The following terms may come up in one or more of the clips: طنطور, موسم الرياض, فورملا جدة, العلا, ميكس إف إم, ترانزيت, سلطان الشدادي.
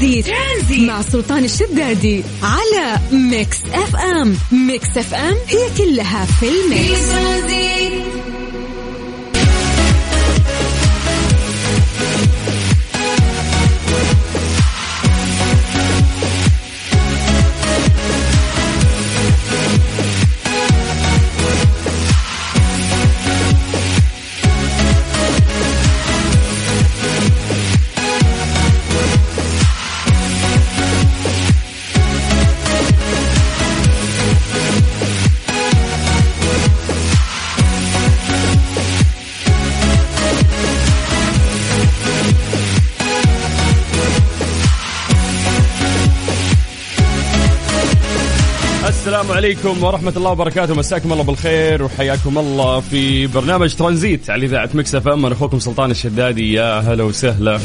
ترانزيت مع سلطان الشدادي على ميكس إف إم. ميكس إف إم هي كلها في الميكس. السلام عليكم ورحمة الله وبركاته، مساكم الله بالخير وحياكم الله في برنامج ترانزيت على إذاعة ميكس إف إم. أنا أخوكم سلطان الشدادي، يا هلا وسهلا.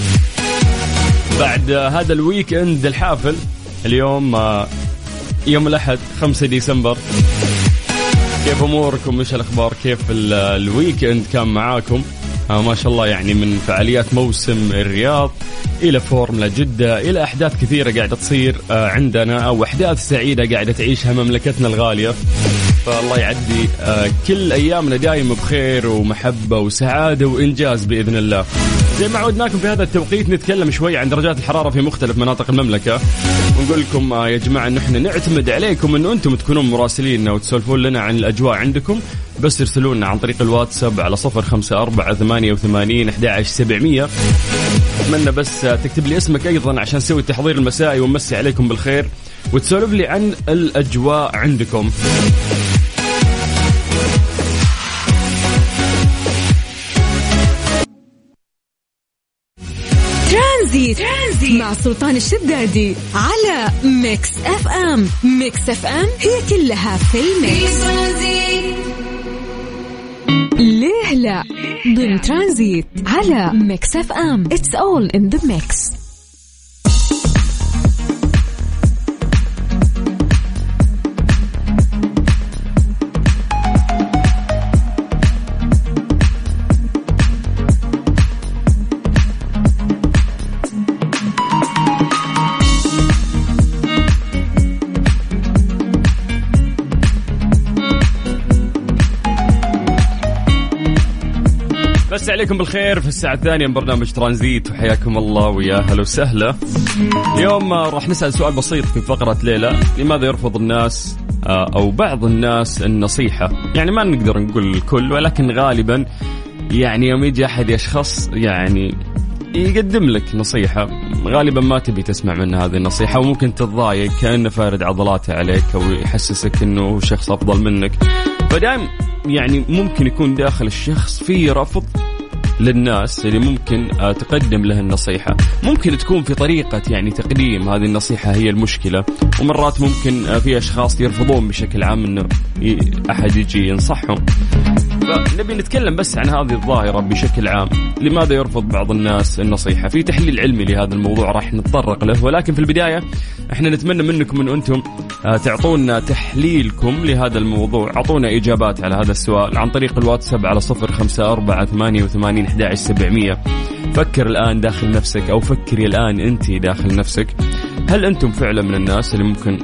بعد هذا الويك إند الحافل، اليوم يوم الأحد 5 ديسمبر، كيف أموركم؟ إيش الأخبار؟ كيف الويك إند كان معاكم؟ ما شاء الله، يعني من فعاليات موسم الرياض إلى فورملا جدة إلى أحداث كثيرة قاعدة تصير عندنا، أو أحداث سعيدة قاعدة تعيشها مملكتنا الغالية. فالله يعدي كل أيامنا دايم بخير ومحبة وسعادة وإنجاز بإذن الله. زي ما عودناكم في هذا التوقيت نتكلم شوي عن درجات الحرارة في مختلف مناطق المملكة، ونقول لكم يا جماعة إن إحنا نعتمد عليكم إن أنتم تكونون مراسلين وتسولفون لنا عن الأجواء عندكم. بس ارسلونا عن طريق الواتساب على 0548811700. أتمنى بس تكتب لي اسمك أيضا عشان نسوي التحضير المسائي ومسي عليكم بالخير، وتسولف لي عن الأجواء عندكم. ترانزيت مع سلطان الشدادي على ميكس إف إم. ميكس إف إم هي كلها في الميكس. ليه لا؟ ضمن ترانزيت على ميكس إف إم. It's all in the mix. بس عليكم بالخير في الساعة الثانية من برنامج ترانزيت، وحياكم الله ويا هلا وسهلا. اليوم راح نسأل سؤال بسيط في فقرة ليلى: لماذا يرفض الناس أو بعض الناس النصيحة؟ يعني ما نقدر نقول الكل، ولكن غالبا يعني يوم يجي أحد يشخص يعني يقدم لك نصيحة، غالبا ما تبي تسمع منه هذه النصيحة، وممكن تتضايق كأنه فارد عضلاته عليك، أو يحسسك أنه شخص أفضل منك. فدائم يعني ممكن يكون داخل الشخص في رفض للناس اللي ممكن تقدم له النصيحة. ممكن تكون في طريقة يعني تقديم هذه النصيحة هي المشكلة، ومرات ممكن في أشخاص يرفضون بشكل عام إنه أحد يجي ينصحهم. فنبي نتكلم بس عن هذه الظاهرة بشكل عام، لماذا يرفض بعض الناس النصيحة؟ في تحليل علمي لهذا الموضوع راح نتطرق له، ولكن في البداية احنا نتمنى منكم ان انتم تعطونا تحليلكم لهذا الموضوع. اعطونا اجابات على هذا السؤال عن طريق الواتساب على 0548811700. فكر الان داخل نفسك، او فكري الان انت داخل نفسك، هل انتم فعلا من الناس اللي ممكن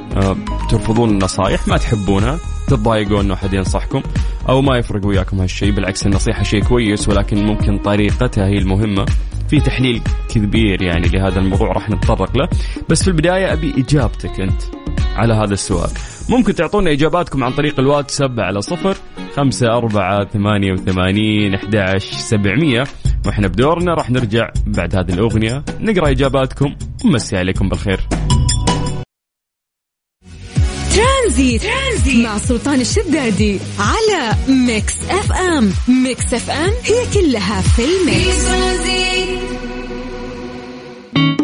ترفضون النصائح، ما تحبونها، تتضايقون انه احد ينصحكم، او ما يفرق وياكم هالشيء، بالعكس النصيحة شيء كويس ولكن ممكن طريقتها هي المهمة؟ في تحليل كبير يعني لهذا الموضوع راح نتطرق له، بس في البداية أبي إجابتك أنت على هذا السؤال. ممكن تعطونا إجاباتكم عن طريق الواتساب على 0548811700، وإحنا بدورنا راح نرجع بعد هذه الأغنية نقرأ إجاباتكم ومسي عليكم بالخير. ترانزيت مع سلطان الشدادي على ميكس إف إم. ميكس إف إم هي كلها في الميكس.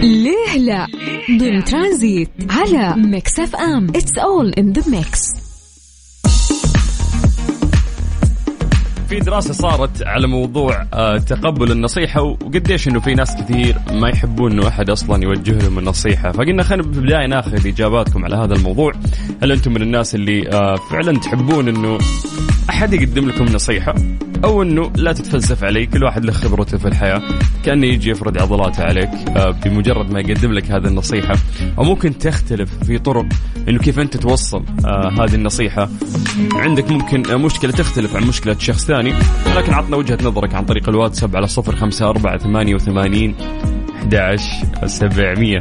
ليه لا؟ ضمن ترانزيت على ميكس إف إم. It's all in the mix. في دراسة صارت على موضوع تقبل النصيحة، وقديش إنه في ناس كثير ما يحبون إنه أحد أصلاً يوجه لهم النصيحة. فقلنا خلينا في البداية ناخذ إجاباتكم على هذا الموضوع. هل أنتم من الناس اللي فعلاً تحبون إنه أحد يقدم لكم نصيحة، أو أنه لا تتفلسف عليه، كل واحد له خبرته في الحياة، كأنه يجي يفرد عضلاته عليك بمجرد ما يقدم لك هذه النصيحة. أو ممكن تختلف في طرق أنه كيف أنت توصل هذه النصيحة، عندك ممكن مشكلة تختلف عن مشكلة شخص ثاني، ولكن عطنا وجهة نظرك عن طريق الواتساب على 0548811700.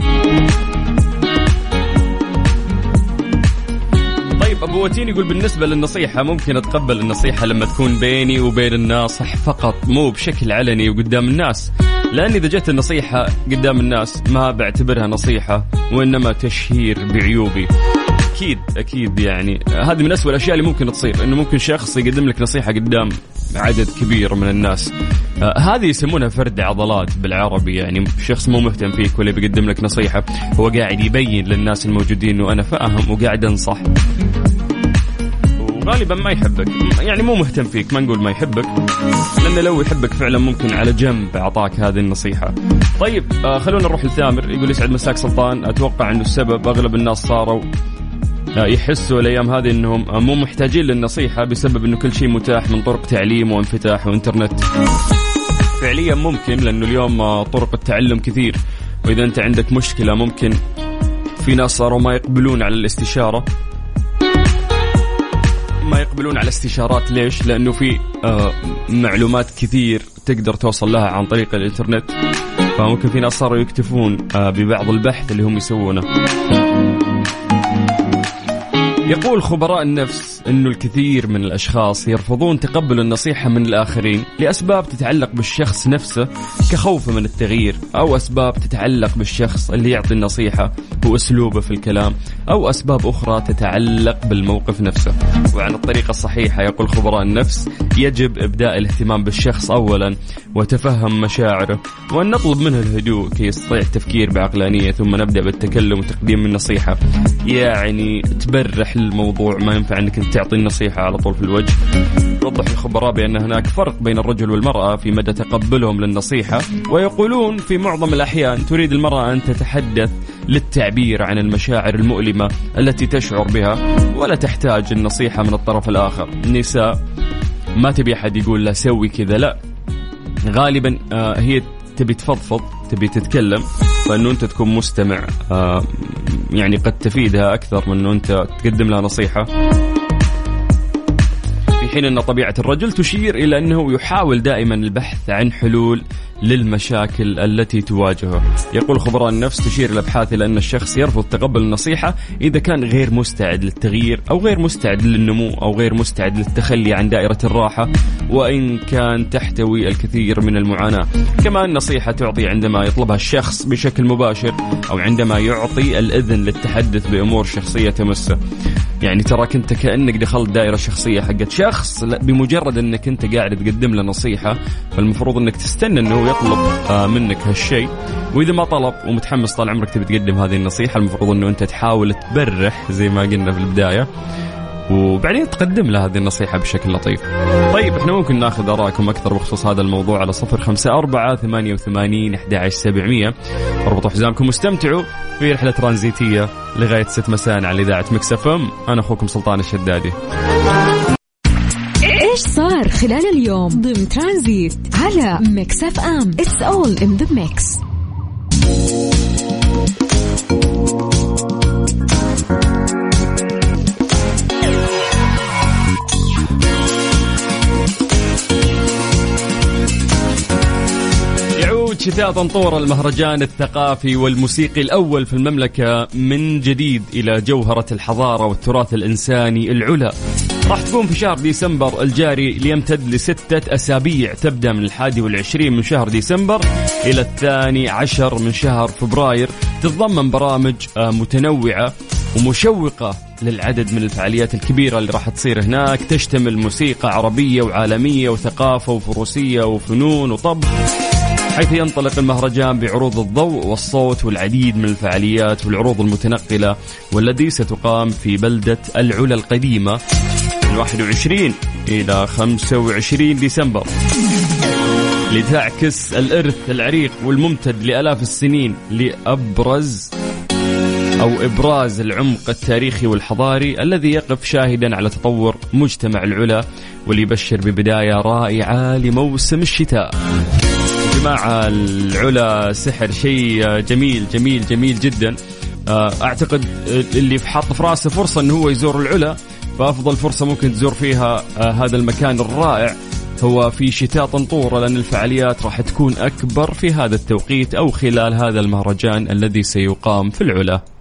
طيب أبو وتين يقول بالنسبة للنصيحة، ممكن أتقبل النصيحة لما تكون بيني وبين الناصح فقط، مو بشكل علني وقدام الناس، لأن إذا جت النصيحة قدام الناس ما بعتبرها نصيحة وإنما تشهير بعيوبي. أكيد يعني هذه من أسوأ الأشياء اللي ممكن تصير، إنه ممكن شخص يقدم لك نصيحة قدام عدد كبير من الناس. هذه يسمونها فرد عضلات بالعربي، يعني شخص مو مهتم فيك ولا بيقدم لك نصيحة، هو قاعد يبين للناس الموجودين إنه أنا فاهم وقاعد أنصح، وغالبا ما يحبك، يعني مو مهتم فيك، ما نقول ما يحبك، لأنه لو يحبك فعلا ممكن على جنب أعطاك هذه النصيحة. طيب خلونا نروح لثامر يقول يسعد مساك سلطان، أتوقع إنه السبب أغلب الناس صاروا يحسوا الأيام هذه أنهم مو محتاجين للنصيحة بسبب أنه كل شيء متاح من طرق تعليم وانفتاح وإنترنت. فعليا ممكن، لأنه اليوم طرق التعلم كثير، وإذا أنت عندك مشكلة ممكن في ناس صاروا ما يقبلون على الاستشارة، ما يقبلون على استشارات. ليش؟ لأنه في معلومات كثير تقدر توصل لها عن طريق الإنترنت، فممكن في ناس صاروا يكتفون ببعض البحث اللي هم يسوونه. يقول خبراء النفس أنه الكثير من الأشخاص يرفضون تقبل النصيحة من الآخرين لأسباب تتعلق بالشخص نفسه كخوفه من التغيير، أو أسباب تتعلق بالشخص اللي يعطي النصيحة وأسلوبه في الكلام، أو أسباب أخرى تتعلق بالموقف نفسه. وعن الطريقة الصحيحة يقول خبراء النفس يجب إبداء الاهتمام بالشخص أولا وتفهم مشاعره، وأن نطلب منه الهدوء كي يستطيع التفكير بعقلانية، ثم نبدأ بالتكلم وتقديم النصيحة. يعني تبرح الموضوع، ما ينفع أنك تعطي النصيحة على طول في الوجه. يوضح الخبراء بأن هناك فرق بين الرجل والمرأة في مدى تقبلهم للنصيحة، ويقولون في معظم الأحيان تريد المرأة أن تتحدث للتعبير عن المشاعر المؤلمة التي تشعر بها، ولا تحتاج النصيحة من الطرف الآخر. النساء ما تبي أحد يقول لا سوي كذا، لا، غالبا هي تبي تفضفض، تبي تتكلم، فإنه أنت تكون مستمع يعني قد تفيدها أكثر من أنه أنت تقدم لها نصيحة، في حين أن طبيعة الرجل تشير إلى أنه يحاول دائما البحث عن حلول للمشاكل التي تواجهه. يقول خبراء النفس تشير الأبحاث إلى أن الشخص يرفض تقبل النصيحة إذا كان غير مستعد للتغيير، أو غير مستعد للنمو، أو غير مستعد للتخلي عن دائرة الراحة، وإن كان تحتوي الكثير من المعاناة. كما النصيحة تعطي عندما يطلبها الشخص بشكل مباشر، أو عندما يعطي الإذن للتحدث بأمور شخصية تمسه. يعني ترى كنت كأنك دخلت دائرة شخصية حقت شخص بمجرد أنك أنت قاعد تقدم له نصيحة، فالمفروض أنك تستنى أنه يطلب منك هالشيء، وإذا ما طلب ومتحمس طال عمرك تبي تقدم هذه النصيحة، المفروض أنه أنت تحاول تبرح زي ما قلنا في البداية، وبعدين تقدم له هذه النصيحة بشكل لطيف. طيب إحنا ممكن ناخذ آراءكم أكثر بخصوص هذا الموضوع على 0548811700. اربطوا حزامكم واستمتعوا في رحلة ترانزيتية لغاية 6 مساء على إذاعة ميكس إف إم. أنا أخوكم سلطان الشدادي. إيش صار خلال اليوم ضمن ترانزيت على ميكس إف إم؟ It's all in the mix. شتاء طنطور، المهرجان الثقافي والموسيقي الأول في المملكة، من جديد إلى جوهرة الحضارة والتراث الإنساني العلا. راح تكون في شهر ديسمبر الجاري ليمتد ل6 أسابيع، تبدأ من 21 من شهر ديسمبر إلى 12 من شهر فبراير. تتضمن برامج متنوعة ومشوقة للعدد من الفعاليات الكبيرة اللي راح تصير هناك، تشتمل موسيقى عربية وعالمية وثقافة وفروسية وفنون وطبخ، حيث ينطلق المهرجان بعروض الضوء والصوت والعديد من الفعاليات والعروض المتنقلة، والذي ستقام في بلدة العلا القديمة من 21 إلى 25 ديسمبر، لتعكس الإرث العريق والممتد لآلاف السنين لأبرز أو إبراز العمق التاريخي والحضاري الذي يقف شاهدا على تطور مجتمع العلا واللي يبشر ببداية رائعة لموسم الشتاء. جماعة العلا سحر، شيء جميل جميل جميل جدا. أعتقد اللي حاط في راسه فرصة أنه هو يزور العلا، فأفضل فرصة ممكن تزور فيها هذا المكان الرائع هو في شتاء طنطور، لأن الفعاليات راح تكون أكبر في هذا التوقيت أو خلال هذا المهرجان الذي سيقام في العلا.